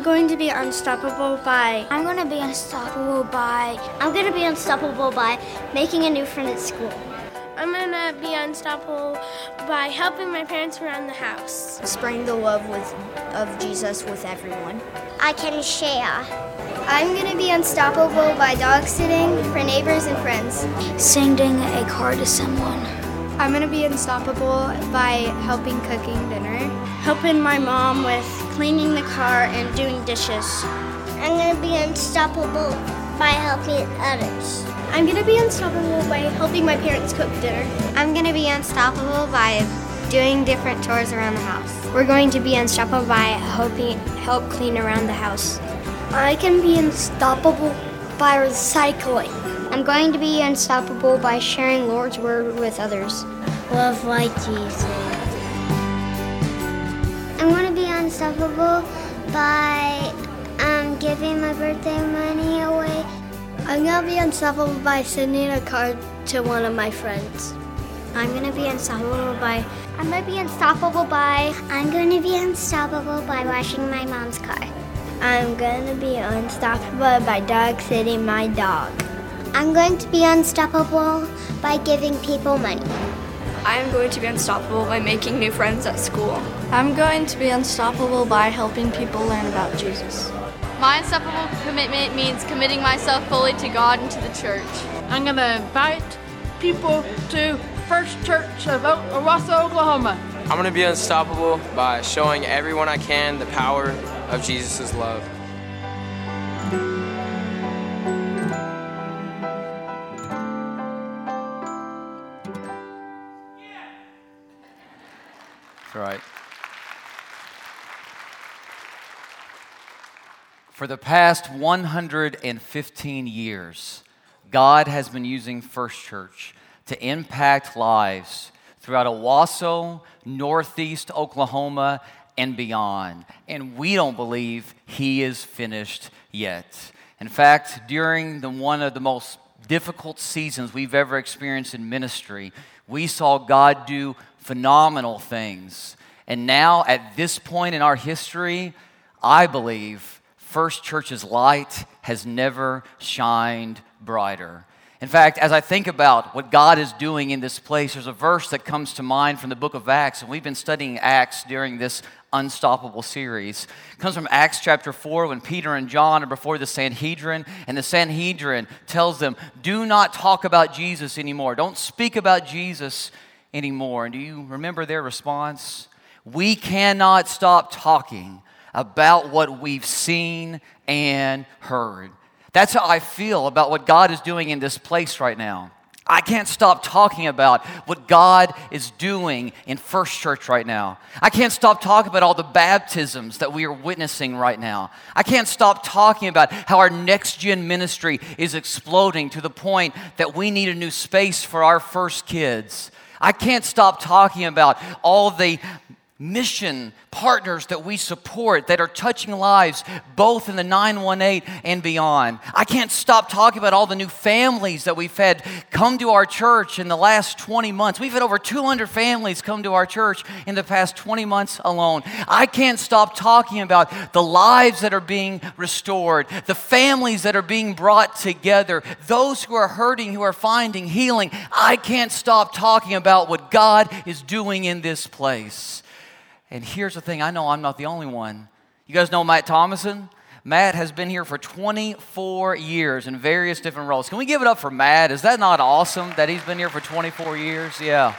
I'm going to be unstoppable by making a new friend at school. I'm going to be unstoppable by helping my parents around the house. Spreading the love of Jesus with everyone. I can share. I'm going to be unstoppable by dog sitting for neighbors and friends. Sending a card to someone. I'm going to be unstoppable by helping cooking dinner. Helping my mom with cleaning the car and doing dishes. I'm going to be unstoppable by helping others. I'm going to be unstoppable by helping my parents cook dinner. I'm going to be unstoppable by doing different chores around the house. We're going to be unstoppable by help clean around the house. I can be unstoppable by recycling. I'm going to be unstoppable by sharing Lord's word with others. Love like Jesus. I'm going to be unstoppable by giving my birthday money away. I'm going to be unstoppable by sending a card to one of my friends. I'm going to be unstoppable by washing my mom's car. I'm going to be unstoppable by dog sitting my dog. I'm going to be unstoppable by giving people money. I'm going to be unstoppable by making new friends at school. I'm going to be unstoppable by helping people learn about Jesus. My unstoppable commitment means committing myself fully to God and to the church. I'm going to invite people to First Church of Owasso, Oklahoma. I'm going to be unstoppable by showing everyone I can the power of Jesus' love. Yeah. All right. For the past 115 years, God has been using First Church to impact lives throughout Owasso, Northeast Oklahoma, and beyond. And we don't believe He is finished yet. In fact, during one of the most difficult seasons we've ever experienced in ministry, we saw God do phenomenal things. And now, at this point in our history, I believe First Church's light has never shined brighter. In fact, as I think about what God is doing in this place, there's a verse that comes to mind from the book of Acts, and we've been studying Acts during this Unstoppable series. It comes from Acts chapter 4 when Peter and John are before the Sanhedrin, and the Sanhedrin tells them, do not talk about Jesus anymore. Don't speak about Jesus anymore. And do you remember their response? We cannot stop talking about what we've seen and heard. That's how I feel about what God is doing in this place right now. I can't stop talking about what God is doing in First Church right now. I can't stop talking about all the baptisms that we are witnessing right now. I can't stop talking about how our next-gen ministry is exploding to the point that we need a new space for our first kids. I can't stop talking about all the mission partners that we support that are touching lives both in the 918 and beyond. I can't stop talking about all the new families that we've had come to our church in the last 20 months. We've had over 200 families come to our church in the past 20 months alone. I can't stop talking about the lives that are being restored, the families that are being brought together, those who are hurting, who are finding healing. I can't stop talking about what God is doing in this place. And here's the thing, I know I'm not the only one. You guys know Matt Thomason? Matt has been here for 24 years in various different roles. Can we give it up for Matt? Is that not awesome that he's been here for 24 years? Yeah.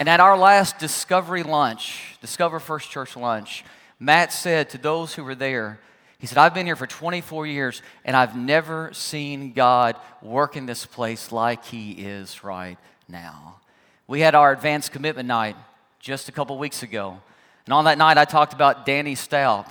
And at our last Discovery lunch, Discover First Church lunch, Matt said to those who were there, he said, I've been here for 24 years and I've never seen God work in this place like He is right now. We had our advanced commitment night just a couple weeks ago. And on that night, I talked about Danny Stout.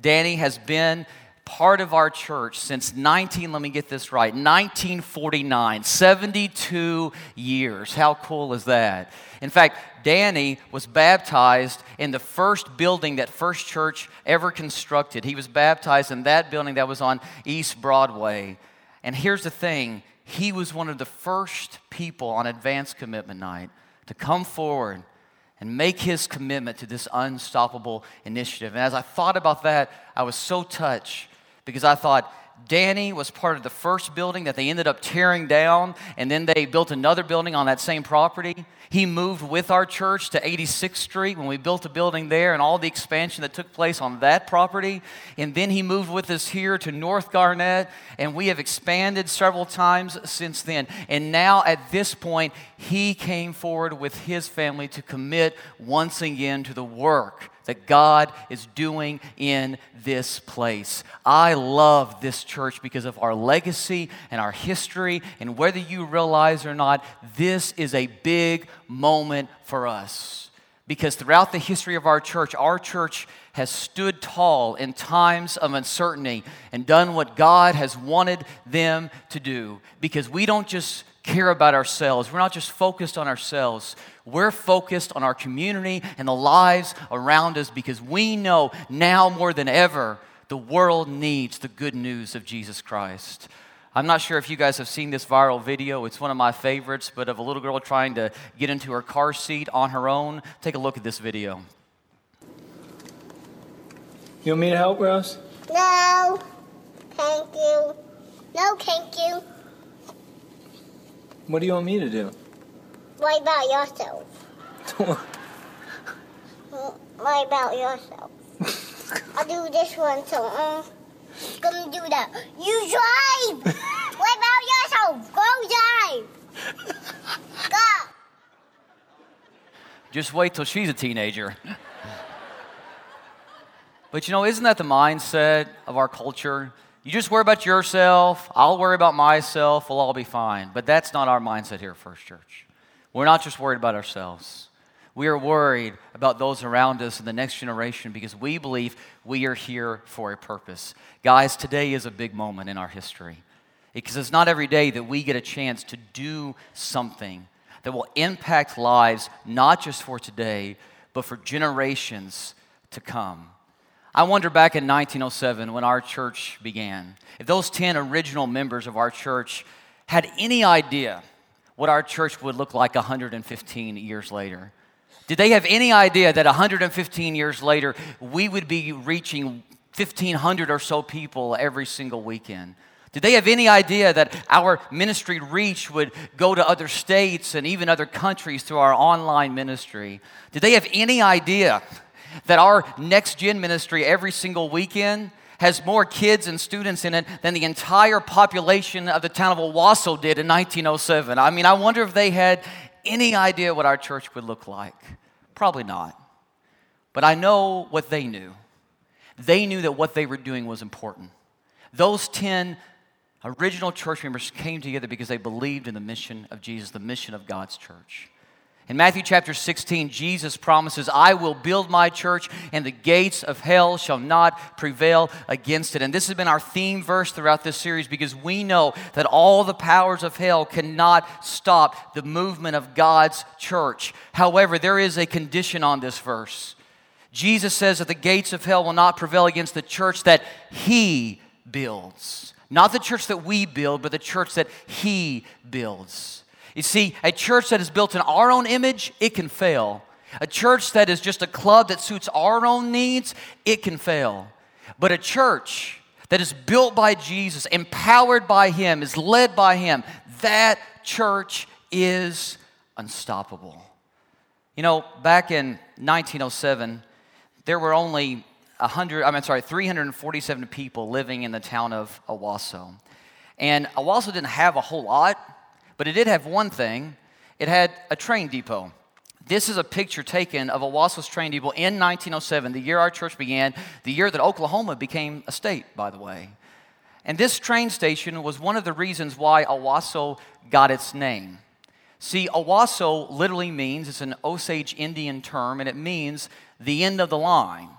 Danny has been part of our church since 1949, 72 years. How cool is that? In fact, Danny was baptized in the first building that First Church ever constructed. He was baptized in that building that was on East Broadway. And here's the thing, he was one of the first people on Advanced Commitment Night to come forward and make his commitment to this unstoppable initiative. And as I thought about that, I was so touched because I thought Danny was part of the first building that they ended up tearing down, and then they built another building on that same property. He moved with our church to 86th Street when we built a building there and all the expansion that took place on that property. And then he moved with us here to North Garnett, and we have expanded several times since then. And now at this point, he came forward with his family to commit once again to the work that God is doing in this place. I love this church because of our legacy and our history, and whether you realize or not, this is a big moment for us. Because throughout the history of our church has stood tall in times of uncertainty and done what God has wanted them to do. Because we don't just care about ourselves. We're not just focused on ourselves. We're focused on our community and the lives around us because we know now more than ever the world needs the good news of Jesus Christ. I'm not sure if you guys have seen this viral video. It's one of my favorites, but of a little girl trying to get into her car seat on her own. Take a look at this video. You want me to help, Rose? No, thank you. No, thank you. What do you want me to do? What about yourself? What about yourself? I'll do this one, so gonna do that. You drive! What about yourself? Go drive! Go! Just wait till she's a teenager. But you know, isn't that the mindset of our culture? You just worry about yourself, I'll worry about myself, we'll all be fine. But that's not our mindset here at First Church. We're not just worried about ourselves. We are worried about those around us and the next generation because we believe we are here for a purpose. Guys, today is a big moment in our history because it's not every day that we get a chance to do something that will impact lives, not just for today, but for generations to come. I wonder back in 1907 when our church began, if those 10 original members of our church had any idea what our church would look like 115 years later. Did they have any idea that 115 years later we would be reaching 1,500 or so people every single weekend? Did they have any idea that our ministry reach would go to other states and even other countries through our online ministry? Did they have any idea that our Next Gen ministry every single weekend has more kids and students in it than the entire population of the town of Owasso did in 1907. I mean, I wonder if they had any idea what our church would look like. Probably not. But I know what they knew. They knew that what they were doing was important. Those 10 original church members came together because they believed in the mission of Jesus, the mission of God's church. In Matthew chapter 16, Jesus promises, I will build my church, and the gates of hell shall not prevail against it. And this has been our theme verse throughout this series because we know that all the powers of hell cannot stop the movement of God's church. However, there is a condition on this verse. Jesus says that the gates of hell will not prevail against the church that he builds. Not the church that we build, but the church that he builds. You see, a church that is built in our own image, it can fail. A church that is just a club that suits our own needs, it can fail. But a church that is built by Jesus, empowered by him, is led by him, that church is unstoppable. You know, back in 1907, there were only 347 people living in the town of Owasso. And Owasso didn't have a whole lot, but it did have one thing. It had a train depot. This is a picture taken of Owasso's train depot in 1907, the year our church began, the year that Oklahoma became a state, by the way. And this train station was one of the reasons why Owasso got its name. See, Owasso literally means, it's an Osage Indian term, and it means the end of the line.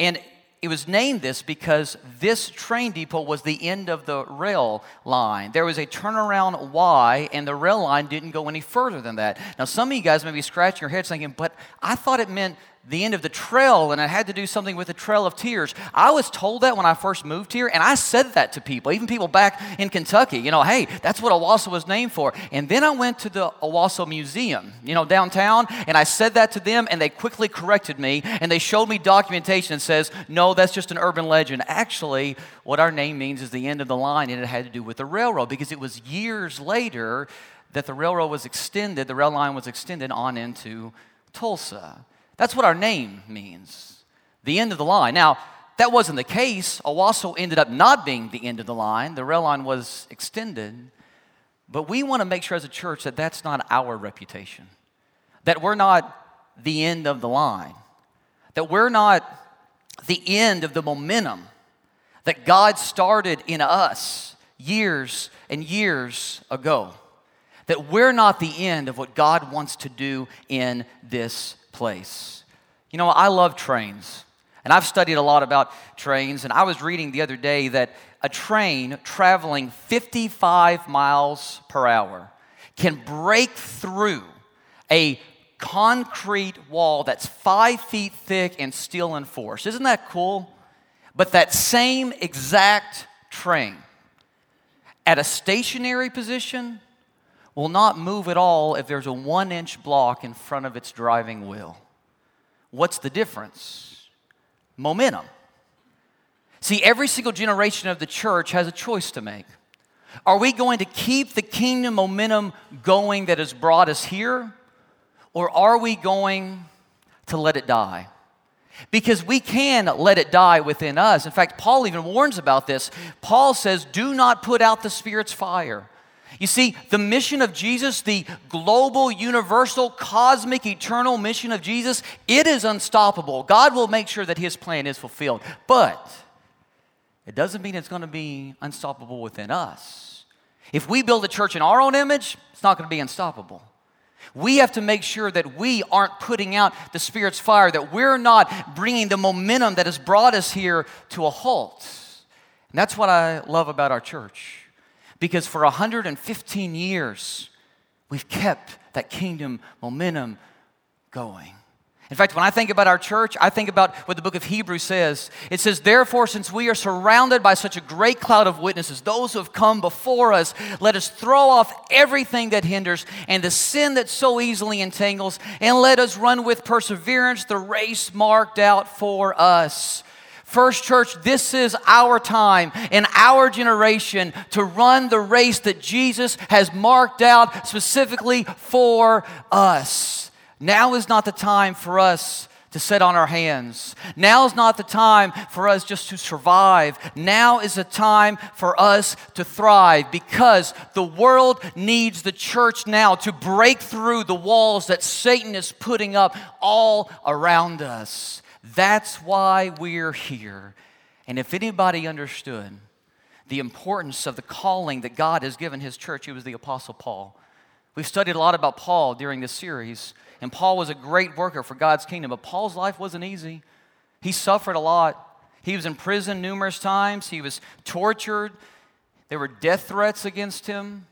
And it was named this because this train depot was the end of the rail line. There was a turnaround Y, and the rail line didn't go any further than that. Now, some of you guys may be scratching your heads thinking, but I thought it meant the end of the trail, and I had to do something with the Trail of Tears. I was told that when I first moved here, and I said that to people, even people back in Kentucky. You know, hey, that's what Owasso was named for. And then I went to the Owasso Museum, you know, downtown, and I said that to them, and they quickly corrected me, and they showed me documentation that says, no, that's just an urban legend. Actually, what our name means is the end of the line, and it had to do with the railroad, because it was years later that the railroad was extended, the rail line was extended on into Tulsa. That's what our name means, the end of the line. Now, that wasn't the case. Owasso ended up not being the end of the line. The rail line was extended. But we want to make sure as a church that that's not our reputation, that we're not the end of the line, that we're not the end of the momentum that God started in us years and years ago, that we're not the end of what God wants to do in this place. You know, I love trains, and I've studied a lot about trains, and I was reading the other day that a train traveling 55 miles per hour can break through a concrete wall that's 5 feet thick and still in force. Isn't that cool? But that same exact train at a stationary position will not move at all if there's a 1-inch block in front of its driving wheel. What's the difference? Momentum. See, every single generation of the church has a choice to make. Are we going to keep the kingdom momentum going that has brought us here, or are we going to let it die? Because we can let it die within us. In fact, Paul even warns about this. Paul says, do not put out the Spirit's fire. You see, the mission of Jesus, the global, universal, cosmic, eternal mission of Jesus, it is unstoppable. God will make sure that His plan is fulfilled. But it doesn't mean it's going to be unstoppable within us. If we build a church in our own image, it's not going to be unstoppable. We have to make sure that we aren't putting out the Spirit's fire, that we're not bringing the momentum that has brought us here to a halt. And that's what I love about our church. Because for 115 years, we've kept that kingdom momentum going. In fact, when I think about our church, I think about what the book of Hebrews says. It says, therefore, since we are surrounded by such a great cloud of witnesses, those who have come before us, let us throw off everything that hinders and the sin that so easily entangles, and let us run with perseverance the race marked out for us. First Church, this is our time and our generation to run the race that Jesus has marked out specifically for us. Now is not the time for us to sit on our hands. Now is not the time for us just to survive. Now is the time for us to thrive, because the world needs the church now to break through the walls that Satan is putting up all around us. That's why we're here. And if anybody understood the importance of the calling that God has given His church, it was the Apostle Paul. We've studied a lot about Paul during this series, and Paul was a great worker for God's kingdom, but Paul's life wasn't easy. He suffered a lot. He was in prison numerous times. He was tortured. There were death threats against him.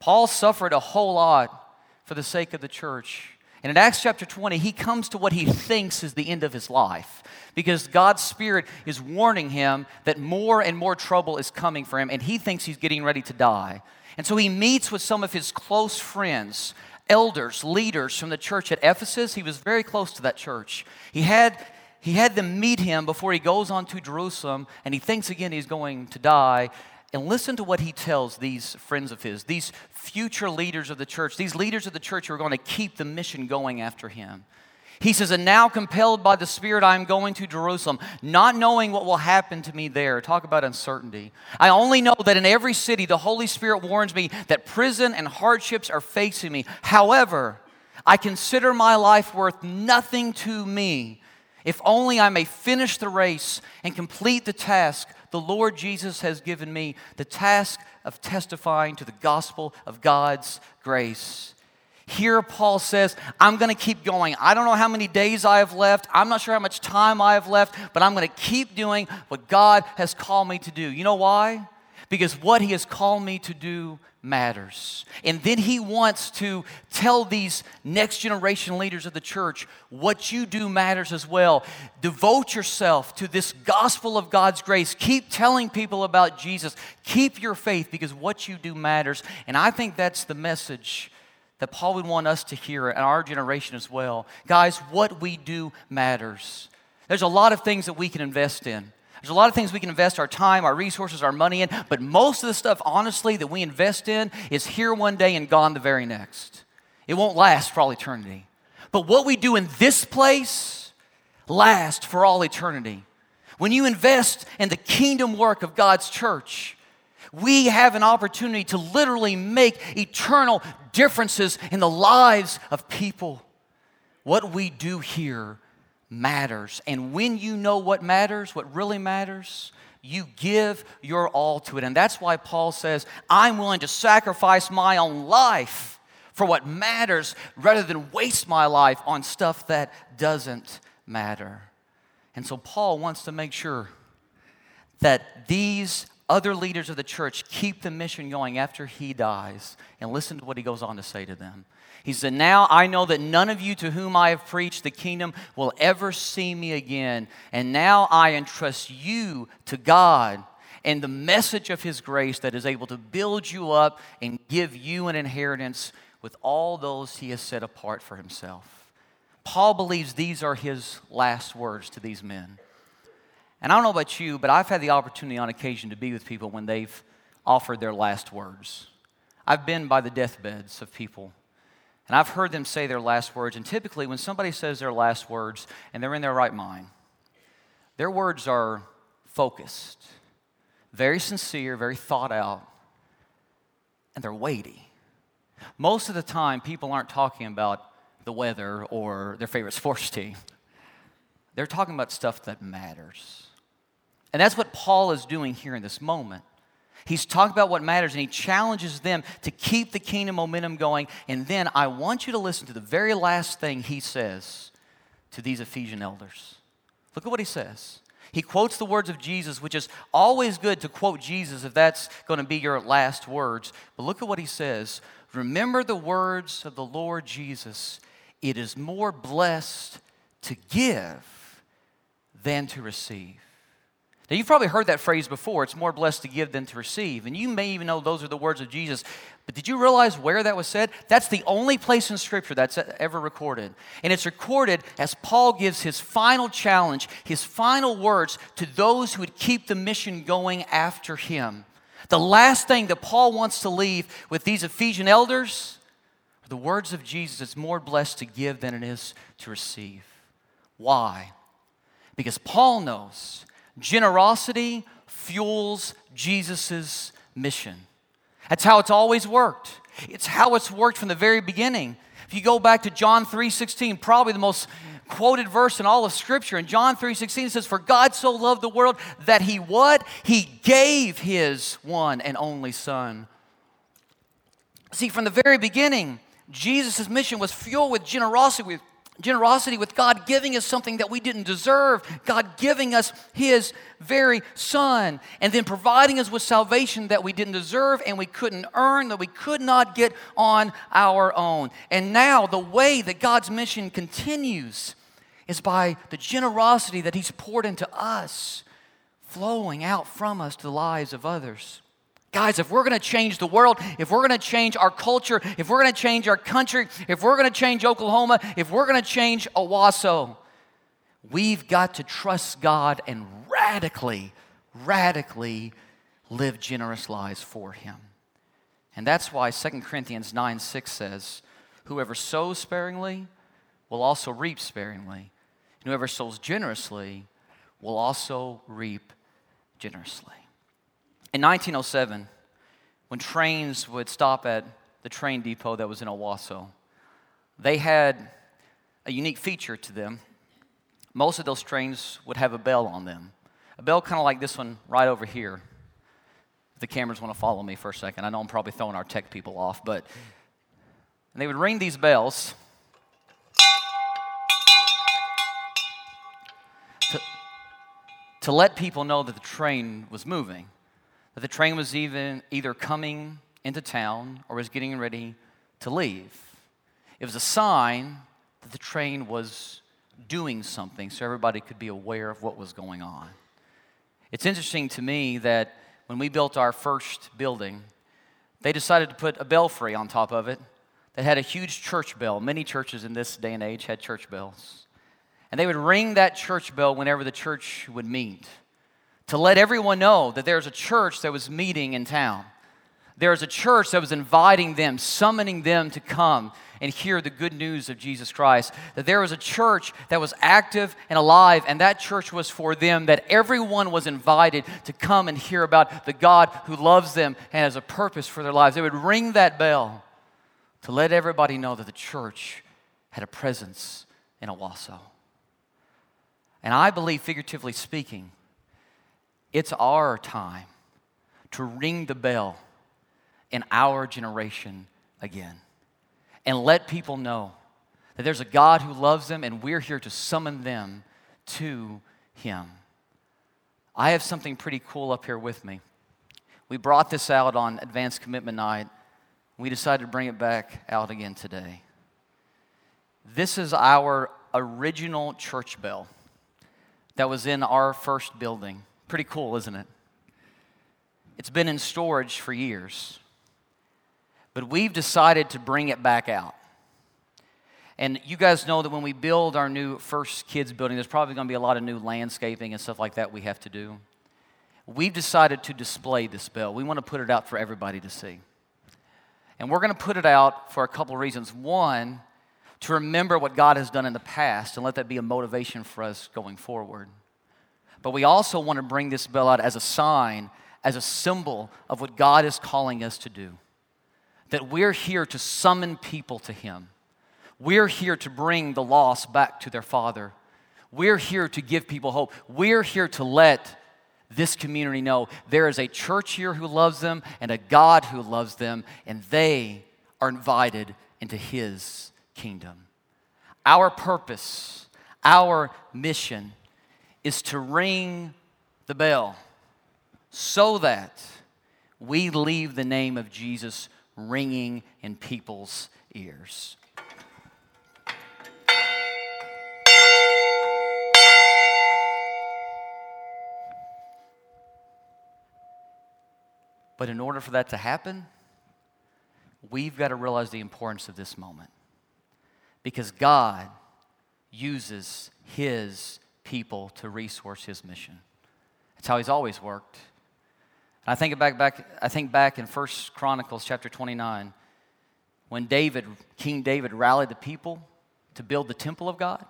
Paul suffered a whole lot for the sake of the church. And in Acts chapter 20, he comes to what he thinks is the end of his life, because God's Spirit is warning him that more and more trouble is coming for him, and he thinks he's getting ready to die. And so he meets with some of his close friends, elders, leaders from the church at Ephesus. He was very close to that church. He had them meet him before he goes on to Jerusalem, and he thinks again he's going to die. And listen to what he tells these friends of his, these future leaders of the church, these leaders of the church who are going to keep the mission going after him. He says, and now compelled by the Spirit, I am going to Jerusalem, not knowing what will happen to me there. Talk about uncertainty. I only know that in every city, the Holy Spirit warns me that prison and hardships are facing me. However, I consider my life worth nothing to me, if only I may finish the race and complete the task the Lord Jesus has given me, the task of testifying to the gospel of God's grace. Here Paul says, I'm going to keep going. I don't know how many days I have left. I'm not sure how much time I have left, but I'm going to keep doing what God has called me to do. You know why? because what he has called me to do matters. And then he wants to tell these next generation leaders of the church, what you do matters as well. Devote yourself to this gospel of God's grace. Keep telling people about Jesus. Keep your faith, because what you do matters. And I think that's the message that Paul would want us to hear in our generation as well. Guys, what we do matters. There's a lot of things that we can invest in. There's a lot of things we can invest our time, our resources, our money in, but most of the stuff, honestly, that we invest in is here one day and gone the very next. It won't last for all eternity. But what we do in this place lasts for all eternity. When you invest in the kingdom work of God's church, we have an opportunity to literally make eternal differences in the lives of people. What we do here matters. And when you know what matters, what really matters, you give your all to it. And that's why Paul says, I'm willing to sacrifice my own life for what matters rather than waste my life on stuff that doesn't matter. And so Paul wants to make sure that these other leaders of the church keep the mission going after he dies. And listen to what he goes on to say to them. He said, now I know that none of you to whom I have preached the kingdom will ever see me again. And now I entrust you to God and the message of his grace that is able to build you up and give you an inheritance with all those he has set apart for himself. Paul believes these are his last words to these men. And I don't know about you, but I've had the opportunity on occasion to be with people when they've offered their last words. I've been by the deathbeds of people, and I've heard them say their last words. And typically, when somebody says their last words and they're in their right mind, their words are focused, very sincere, very thought out, and they're weighty. Most of the time, people aren't talking about the weather or their favorite sports team. They're talking about stuff that matters. And that's what Paul is doing here in this moment. He's talking about what matters, and he challenges them to keep the kingdom momentum going. And then I want you to listen to the very last thing he says to these Ephesian elders. Look at what he says. He quotes the words of Jesus, which is always good to quote Jesus if that's going to be your last words. But look at what he says. Remember the words of the Lord Jesus. It is more blessed to give than to receive. Now, you've probably heard that phrase before. It's more blessed to give than to receive. And you may even know those are the words of Jesus. But did you realize where that was said? That's the only place in Scripture that's ever recorded. And it's recorded as Paul gives his final challenge, his final words to those who would keep the mission going after him. The last thing that Paul wants to leave with these Ephesian elders are the words of Jesus. It's more blessed to give than it is to receive. Why? Because Paul knows generosity fuels Jesus' mission. That's how it's always worked. It's how it's worked from the very beginning. If you go back to John 3:16, probably the most quoted verse in all of Scripture, in John 3:16 it says, for God so loved the world that he what? He gave his one and only Son. See, from the very beginning, Jesus' mission was fueled with generosity, with God giving us something that we didn't deserve, God giving us his very Son, and then providing us with salvation that we didn't deserve and we couldn't earn, that we could not get on our own. And now the way that God's mission continues is by the generosity that he's poured into us, flowing out from us to the lives of others. Guys, if we're going to change the world, if we're going to change our culture, if we're going to change our country, if we're going to change Oklahoma, if we're going to change Owasso, we've got to trust God and radically live generous lives for him. And that's why 2 Corinthians 9:6 says, whoever sows sparingly will also reap sparingly, and whoever sows generously will also reap generously. In 1907, when trains would stop at the train depot that was in Owasso, they had a unique feature to them. Most of those trains would have a bell on them, a bell kind of like this one right over here. If the cameras want to follow me for a second, I know I'm probably throwing our tech people off, but they would ring these bells to let people know that the train was moving. that the train was either coming into town or was getting ready to leave. It was a sign that the train was doing something so everybody could be aware of what was going on. It's interesting to me that when we built our first building, they decided to put a belfry on top of it that had a huge church bell. Many churches in this day and age had church bells. And they would ring that church bell whenever the church would meet to let everyone know that there's a church that was meeting in town. There was a church that was inviting them, summoning them to come and hear the good news of Jesus Christ. That there was a church that was active and alive, and that church was for them, that everyone was invited to come and hear about the God who loves them and has a purpose for their lives. They would ring that bell to let everybody know that the church had a presence in Owasso. And I believe, figuratively speaking, it's our time to ring the bell in our generation again and let people know that there's a God who loves them and we're here to summon them to Him. I have something pretty cool up here with me. We brought this out on Advanced Commitment Night. We decided to bring it back out again today. This is our original church bell that was in our first building. Pretty cool, isn't it? It's been in storage for years, but we've decided to bring it back out. And you guys know that when we build our new First Kids building, there's probably going to be a lot of new landscaping and stuff like that we have to do. We've decided to display this bell. We want to put it out for everybody to see. And we're going to put it out for a couple reasons. One, to remember what God has done in the past and let that be a motivation for us going forward. But we also want to bring this bell out as a sign, as a symbol of what God is calling us to do. That we're here to summon people to Him. We're here to bring the lost back to their Father. We're here to give people hope. We're here to let this community know there is a church here who loves them and a God who loves them, and they are invited into His kingdom. Our purpose, our mission is to ring the bell so that we leave the name of Jesus ringing in people's ears. But in order for that to happen, we've got to realize the importance of this moment, because God uses His people to resource His mission. That's how He's always worked. I think back in 1 Chronicles chapter 29, when King David rallied the people to build the temple of God.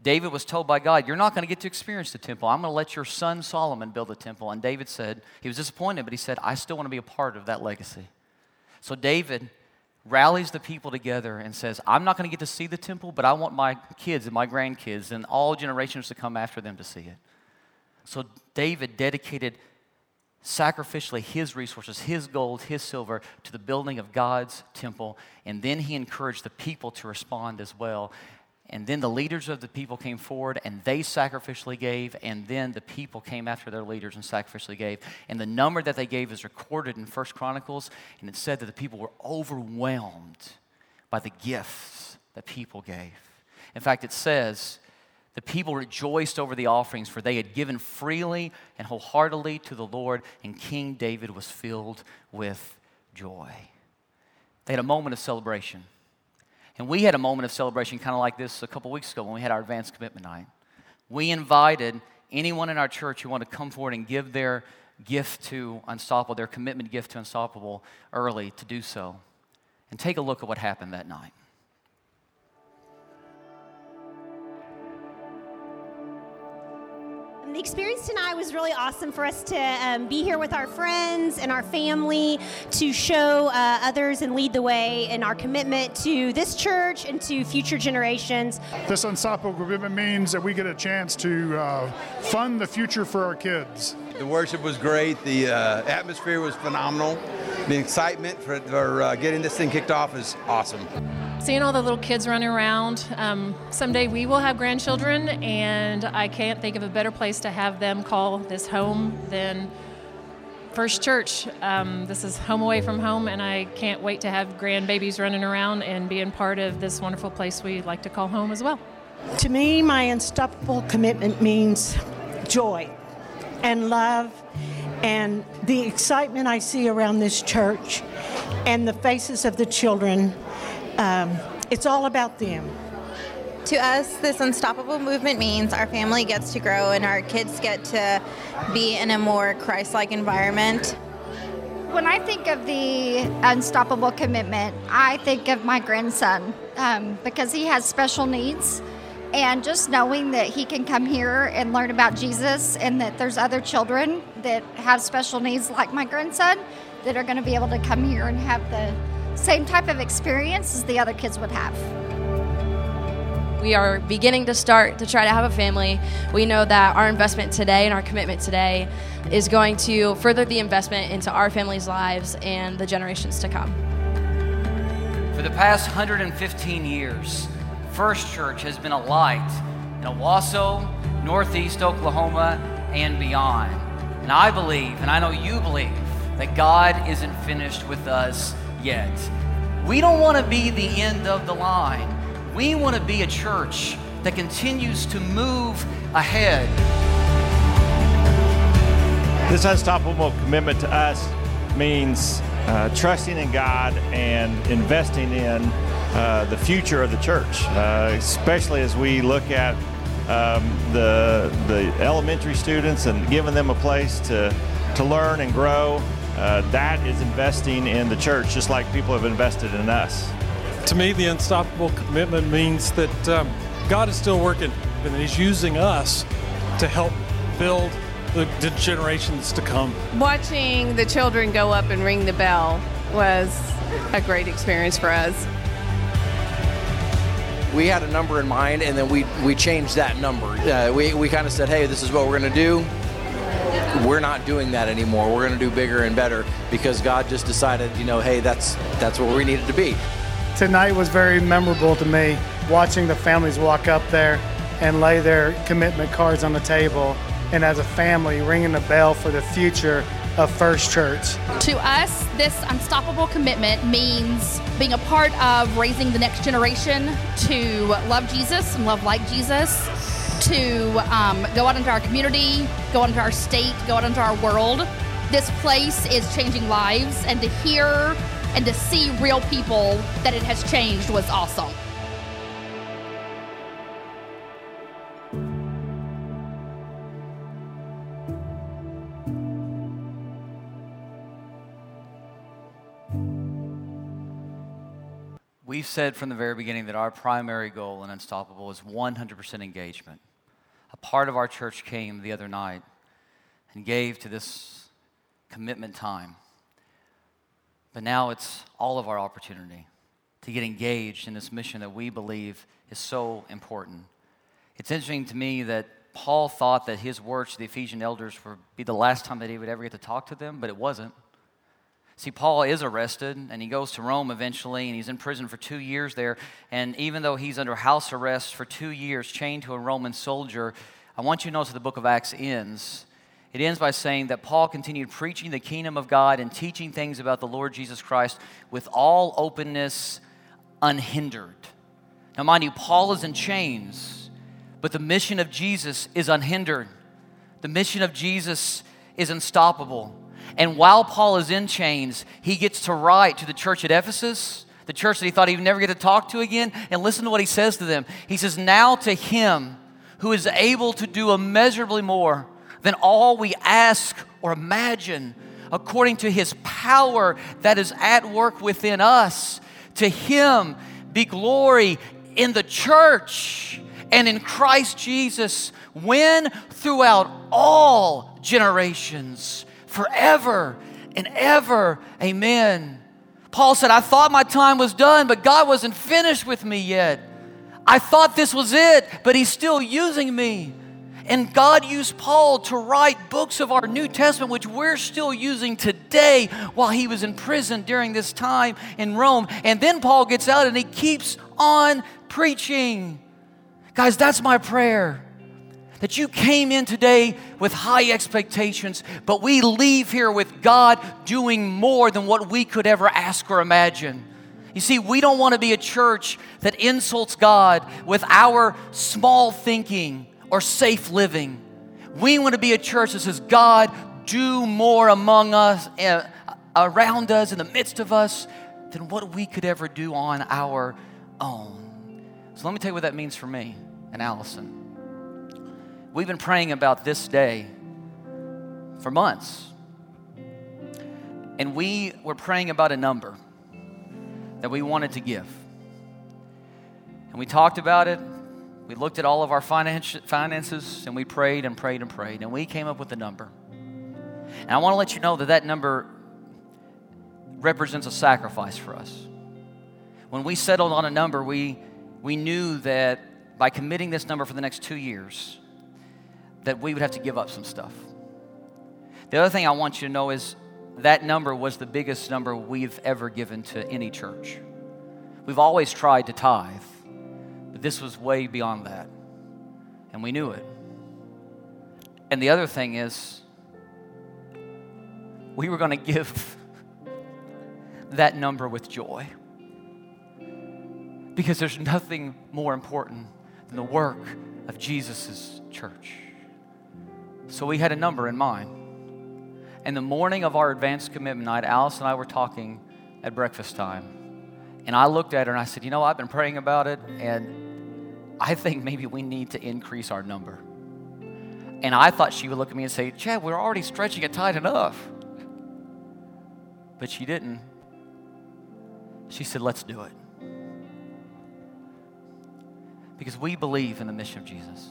David was told by God, "You're not going to get to experience the temple. I'm going to let your son Solomon build the temple." And David said, he was disappointed, but he said, "I still want to be a part of that legacy." So David rallies the people together and says, "I'm not going to get to see the temple, but I want my kids and my grandkids and all generations to come after them to see it." So David dedicated sacrificially his resources, his gold, his silver, to the building of God's temple. And then he encouraged the people to respond as well. And then the leaders of the people came forward and they sacrificially gave. And then the people came after their leaders and sacrificially gave. And the number that they gave is recorded in 1 Chronicles. And it said that the people were overwhelmed by the gifts that people gave. In fact, it says, the people rejoiced over the offerings, for they had given freely and wholeheartedly to the Lord, and King David was filled with joy. They had a moment of celebration. And we had a moment of celebration kind of like this a couple weeks ago when we had our Advanced Commitment Night. We invited anyone in our church who wanted to come forward and give their gift to Unstoppable, their commitment gift to Unstoppable early, to do so. And take a look at what happened that night. The experience tonight was really awesome for us to be here with our friends and our family to show others and lead the way in our commitment to this church and to future generations. This Unstoppable commitment means that we get a chance to fund the future for our kids. The worship was great. The atmosphere was phenomenal. The excitement for getting this thing kicked off is awesome. Seeing all the little kids running around, someday we will have grandchildren, and I can't think of a better place to have them call this home than First Church. This is home away from home, and I can't wait to have grandbabies running around and being part of this wonderful place we like to call home as well. To me, my unstoppable commitment means joy and love and the excitement I see around this church and the faces of the children. It's all about them. To us, this unstoppable movement means our family gets to grow and our kids get to be in a more Christ-like environment. When I think of the unstoppable commitment, I think of my grandson because he has special needs. And just knowing that he can come here and learn about Jesus and that there's other children that have special needs like my grandson that are going to be able to come here and have the same type of experience as the other kids would have. We are beginning to start to try to have a family. We know that our investment today and our commitment today is going to further the investment into our family's lives and the generations to come. For the past 115 years, First Church has been a light in Owasso, Northeast Oklahoma, and beyond. And I believe, and I know you believe, that God isn't finished with us yet. We don't want to be the end of the line. We want to be a church that continues to move ahead. This unstoppable commitment to us means trusting in God and investing in the future of the church, especially as we look at the elementary students and giving them a place to learn and grow. That is investing in the church, just like people have invested in us. To me, the unstoppable commitment means that God is still working and He's using us to help build the generations to come. Watching the children go up and ring the bell was a great experience for us. We had a number in mind, and then we changed that number. We kind of said, hey, this is what we're going to do. We're not doing that anymore. We're going to do bigger and better because God just decided, you know, hey, that's what we needed to be. Tonight was very memorable to me, watching the families walk up there and lay their commitment cards on the table, and as a family, ringing the bell for the future of First Church. To us, this unstoppable commitment means being a part of raising the next generation to love Jesus and love like Jesus, to go out into our community, go out into our state, go out into our world. This place is changing lives, and to hear and to see real people that it has changed was awesome. We've said from the very beginning that our primary goal in Unstoppable is 100% engagement. A part of our church came the other night and gave to this commitment time. But now it's all of our opportunity to get engaged in this mission that we believe is so important. It's interesting to me that Paul thought that his words to the Ephesian elders would be the last time that he would ever get to talk to them, but it wasn't. See, Paul is arrested, and he goes to Rome eventually, and he's in prison for 2 years there. And even though he's under house arrest for 2 years, chained to a Roman soldier, I want you to notice that the book of Acts ends. It ends by saying that Paul continued preaching the kingdom of God and teaching things about the Lord Jesus Christ with all openness, unhindered. Now, mind you, Paul is in chains, but the mission of Jesus is unhindered. The mission of Jesus is unstoppable. And while Paul is in chains, he gets to write to the church at Ephesus, the church that he thought he'd never get to talk to again, and listen to what he says to them. He says, "Now to him who is able to do immeasurably more than all we ask or imagine, according to his power that is at work within us. To him be glory in the church and in Christ Jesus, when throughout all generations, forever and ever. Amen." Paul said, "I thought my time was done, but God wasn't finished with me yet. I thought this was it, but he's still using me." And God used Paul to write books of our New Testament, which we're still using today while he was in prison during this time in Rome. And then Paul gets out and he keeps on preaching. Guys, that's my prayer. that you came in today with high expectations, but we leave here with God doing more than what we could ever ask or imagine. You see, we don't want to be a church that insults God with our small thinking or safe living. We want to be a church that says, God, do more among us, around us, in the midst of us, than what we could ever do on our own. So let me tell you what that means for me and Allison. We've been praying about this day for months. And we were praying about a number that we wanted to give. And we talked about it. We looked at all of our finances, and we prayed and prayed and prayed. And we came up with a number. And I want to let you know that that number represents a sacrifice for us. When we settled on a number, we knew that by committing this number for the next 2 years, that we would have to give up some stuff. The other thing I want you to know is that number was the biggest number we've ever given to any church. We've always tried to tithe, but this was way beyond that, and we knew it. And the other thing is, we were going to give that number with joy, because there's nothing more important than the work of Jesus' church. So we had a number in mind. And the morning of our advanced commitment night, Alice and I were talking at breakfast time. And I looked at her and I said, you know, I've been praying about it, and I think maybe we need to increase our number. And I thought she would look at me and say, Chad, we're already stretching it tight enough. But she didn't. She said, let's do it. Because we believe in the mission of Jesus.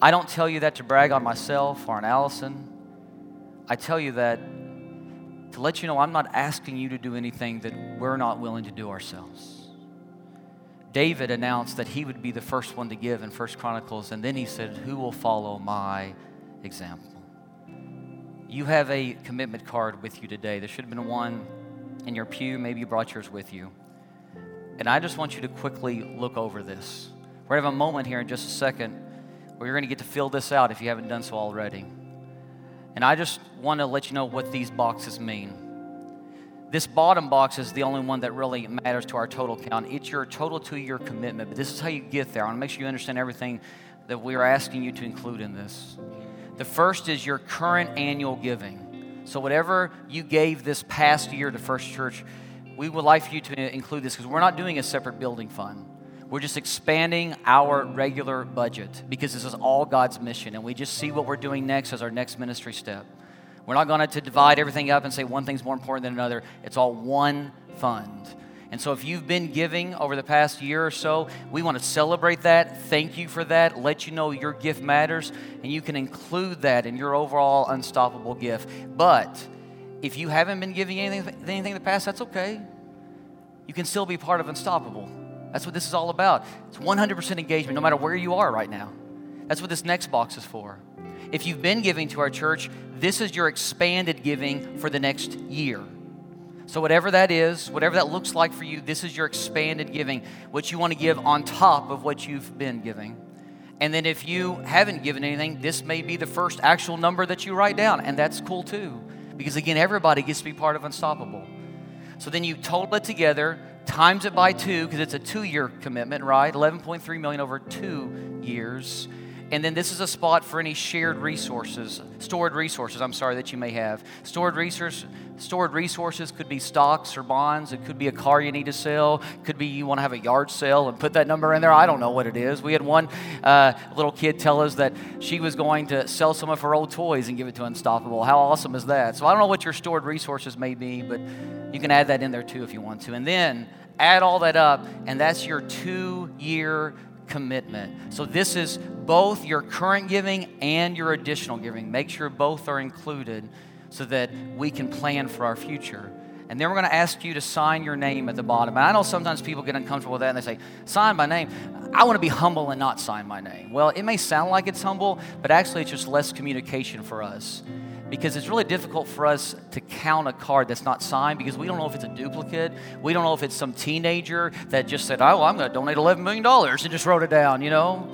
I don't tell you that to brag on myself or on Allison. I tell you that to let you know I'm not asking you to do anything that we're not willing to do ourselves. David announced that he would be the first one to give in First Chronicles, and then he said, who will follow my example? You have a commitment card with you today. There should have been one in your pew. Maybe you brought yours with you. And I just want you to quickly look over this. We're going to have a moment here in just a second. You're going to get to fill this out if you haven't done so already. And I just want to let you know what these boxes mean. This bottom box is the only one that really matters to our total count. It's your total 2 year commitment, but this is how you get there. I want to make sure you understand everything that we're asking you to include in this. The first is your current annual giving. So whatever you gave this past year to First Church, we would like for you to include this, because we're not doing a separate building fund. We're just expanding our regular budget, because this is all God's mission, and we just see what we're doing next as our next ministry step. We're not going to divide everything up and say one thing's more important than another. It's all one fund. And so if you've been giving over the past year or so, we want to celebrate that, thank you for that, let you know your gift matters, and you can include that in your overall unstoppable gift. But if you haven't been giving anything in the past, that's okay. You can still be part of Unstoppable. That's what this is all about. It's 100% engagement, no matter where you are right now. That's what this next box is for. If you've been giving to our church, this is your expanded giving for the next year. So whatever that is, whatever that looks like for you, this is your expanded giving, what you want to give on top of what you've been giving. And then if you haven't given anything, this may be the first actual number that you write down, and that's cool too, because again, everybody gets to be part of Unstoppable. So then you total it together, times it by 2, because it's a 2 year commitment, right? 11.3 million over 2 years. And then this is a spot for any shared resources, stored resources that you may have. Stored resources could be stocks or bonds. It could be a car you need to sell. It could be you want to have a yard sale and put that number in there. I don't know what it is. We had one little kid tell us that she was going to sell some of her old toys and give it to Unstoppable. How awesome is that? So I don't know what your stored resources may be, but you can add that in there too if you want to. And then add all that up, and that's your 2 year commitment. So this is both your current giving and your additional giving. Make sure both are included so that we can plan for our future. And then we're going to ask you to sign your name at the bottom. And I know sometimes people get uncomfortable with that and they say, sign my name. I want to be humble and not sign my name. Well, it may sound like it's humble, but actually it's just less communication for us, because it's really difficult for us to count a card that's not signed, because we don't know if it's a duplicate. We don't know if it's some teenager that just said, oh, I'm going to donate $11 million and just wrote it down, you know.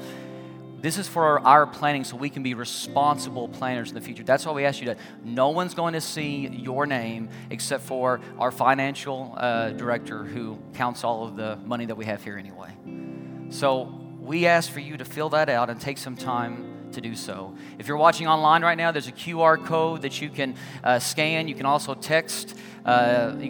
This is for our planning so we can be responsible planners in the future. That's why we ask you that. No one's going to see your name except for our financial director who counts all of the money that we have here anyway. So we ask for you to fill that out and take some time to do so. If you're watching online right now, there's a QR code that you can scan. You can also text. You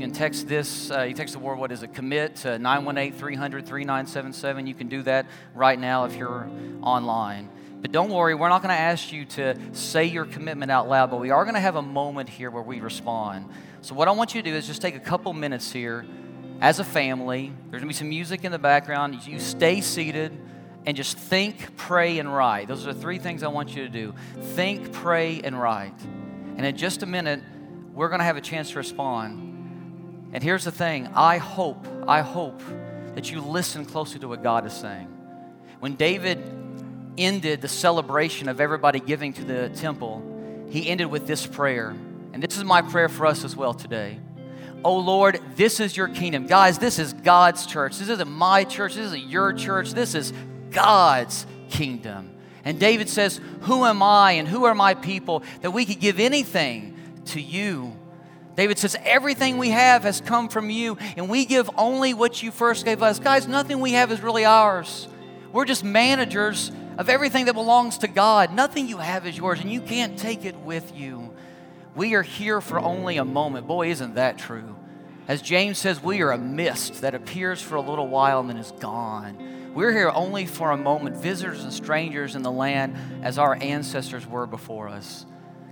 can text this, you text the word, what is it, commit to 918-300-3977. You can do that right now if you're online. But don't worry, we're not going to ask you to say your commitment out loud, but we are going to have a moment here where we respond. So what I want you to do is just take a couple minutes here as a family. There's going to be some music in the background. You stay seated and just think, pray, and write. Those are the three things I want you to do. Think, pray, and write. And in just a minute, we're going to have a chance to respond. And here's the thing. I hope that you listen closely to what God is saying. When David ended the celebration of everybody giving to the temple, he ended with this prayer. And this is my prayer for us as well today. Oh, Lord, this is your kingdom. Guys, this is God's church. This isn't my church. This isn't your church. This is God's kingdom. And David says, who am I and who are my people that we could give anything to you? David says, everything we have has come from you, and we give only what you first gave us. Guys, nothing we have is really ours. We're just managers of everything that belongs to God. Nothing you have is yours, and you can't take it with you. We are here for only a moment. Boy, isn't that true? As James says, we are a mist that appears for a little while and then is gone. We're here only for a moment, visitors and strangers in the land as our ancestors were before us.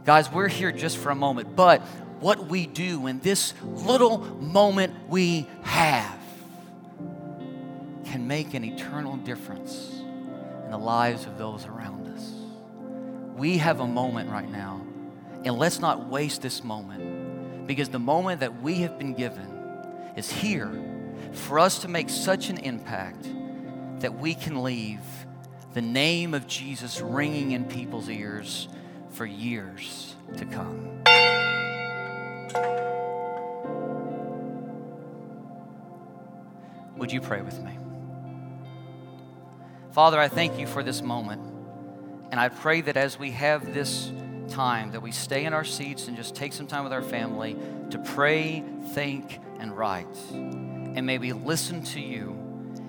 Guys, we're here just for a moment, but what we do in this little moment we have can make an eternal difference in the lives of those around us. We have a moment right now, and let's not waste this moment, because the moment that we have been given is here for us to make such an impact that we can leave the name of Jesus ringing in people's ears for years to come. Would you pray with me? Father, I thank you for this moment, and I pray that as we have this time, that we stay in our seats and just take some time with our family to pray, think, and write. And may we listen to you,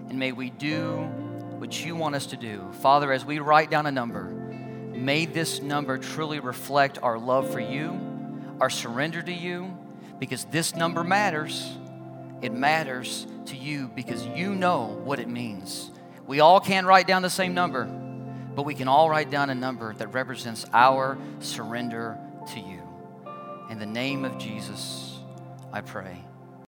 and may we do what you want us to do. Father, as we write down a number, may this number truly reflect our love for you, our surrender to you, because this number matters. It matters to you because you know what it means. We all can't write down the same number, but we can all write down a number that represents our surrender to you. In the name of Jesus, I pray.